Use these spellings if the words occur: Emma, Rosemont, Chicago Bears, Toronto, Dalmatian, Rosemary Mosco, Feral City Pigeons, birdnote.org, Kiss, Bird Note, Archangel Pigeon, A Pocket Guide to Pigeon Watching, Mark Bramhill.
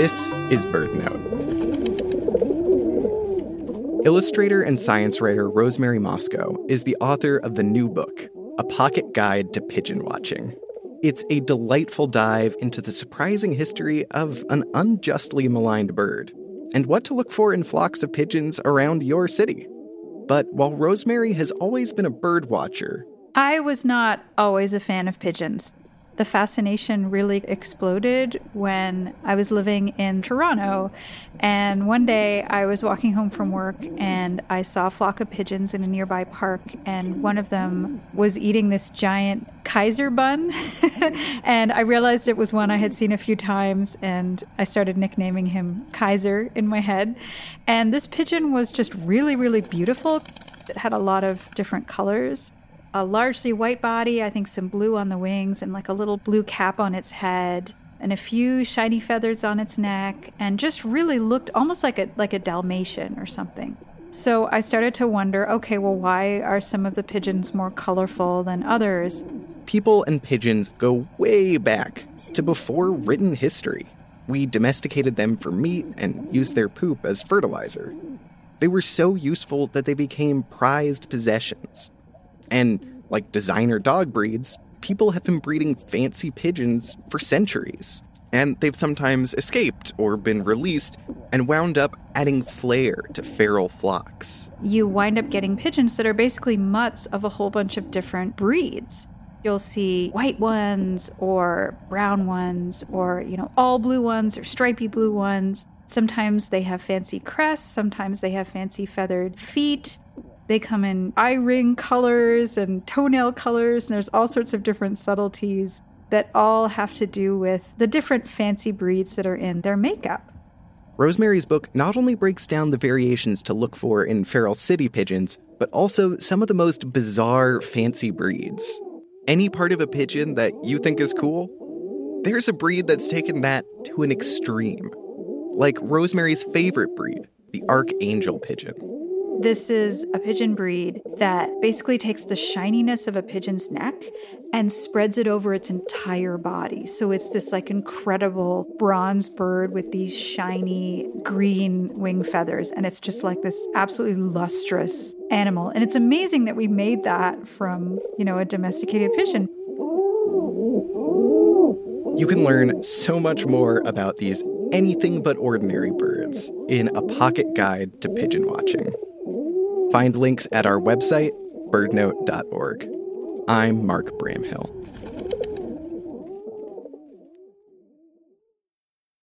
This is Bird Note. Illustrator and science writer Rosemary Mosco is the author of the new book, A Pocket Guide to Pigeon Watching. It's a delightful dive into the surprising history of an unjustly maligned bird and what to look for in flocks of pigeons around your city. But while Rosemary has always been a bird watcher, I was not always a fan of pigeons. The fascination really exploded when I was living in Toronto, and one day I was walking home from work and I saw a flock of pigeons in a nearby park, and one of them was eating this giant Kaiser bun and I realized it was one I had seen a few times, and I started nicknaming him Kaiser in my head. And this pigeon was just really, really beautiful. It had a lot of different colors. A largely white body, I think some blue on the wings, and like a little blue cap on its head, and a few shiny feathers on its neck, and just really looked almost like a Dalmatian or something. So I started to wonder, okay, well, why are some of the pigeons more colorful than others? People and pigeons go way back to before written history. We domesticated them for meat and used their poop as fertilizer. They were so useful that they became prized possessions. And like designer dog breeds, people have been breeding fancy pigeons for centuries. And they've sometimes escaped or been released and wound up adding flair to feral flocks. You wind up getting pigeons that are basically mutts of a whole bunch of different breeds. You'll see white ones or brown ones or, all blue ones or stripy blue ones. Sometimes they have fancy crests. Sometimes they have fancy feathered feet. They come in eye ring colors and toenail colors, and there's all sorts of different subtleties that all have to do with the different fancy breeds that are in their makeup. Rosemary's book not only breaks down the variations to look for in feral city pigeons, but also some of the most bizarre fancy breeds. Any part of a pigeon that you think is cool? There's a breed that's taken that to an extreme. Like Rosemary's favorite breed, the Archangel pigeon. This is a pigeon breed that basically takes the shininess of a pigeon's neck and spreads it over its entire body. So it's this incredible bronze bird with these shiny green wing feathers. And it's just like this absolutely lustrous animal. And it's amazing that we made that from, a domesticated pigeon. You can learn so much more about these anything but ordinary birds in A Pocket Guide to Pigeon Watching. Find links at our website, birdnote.org. I'm Mark Bramhill.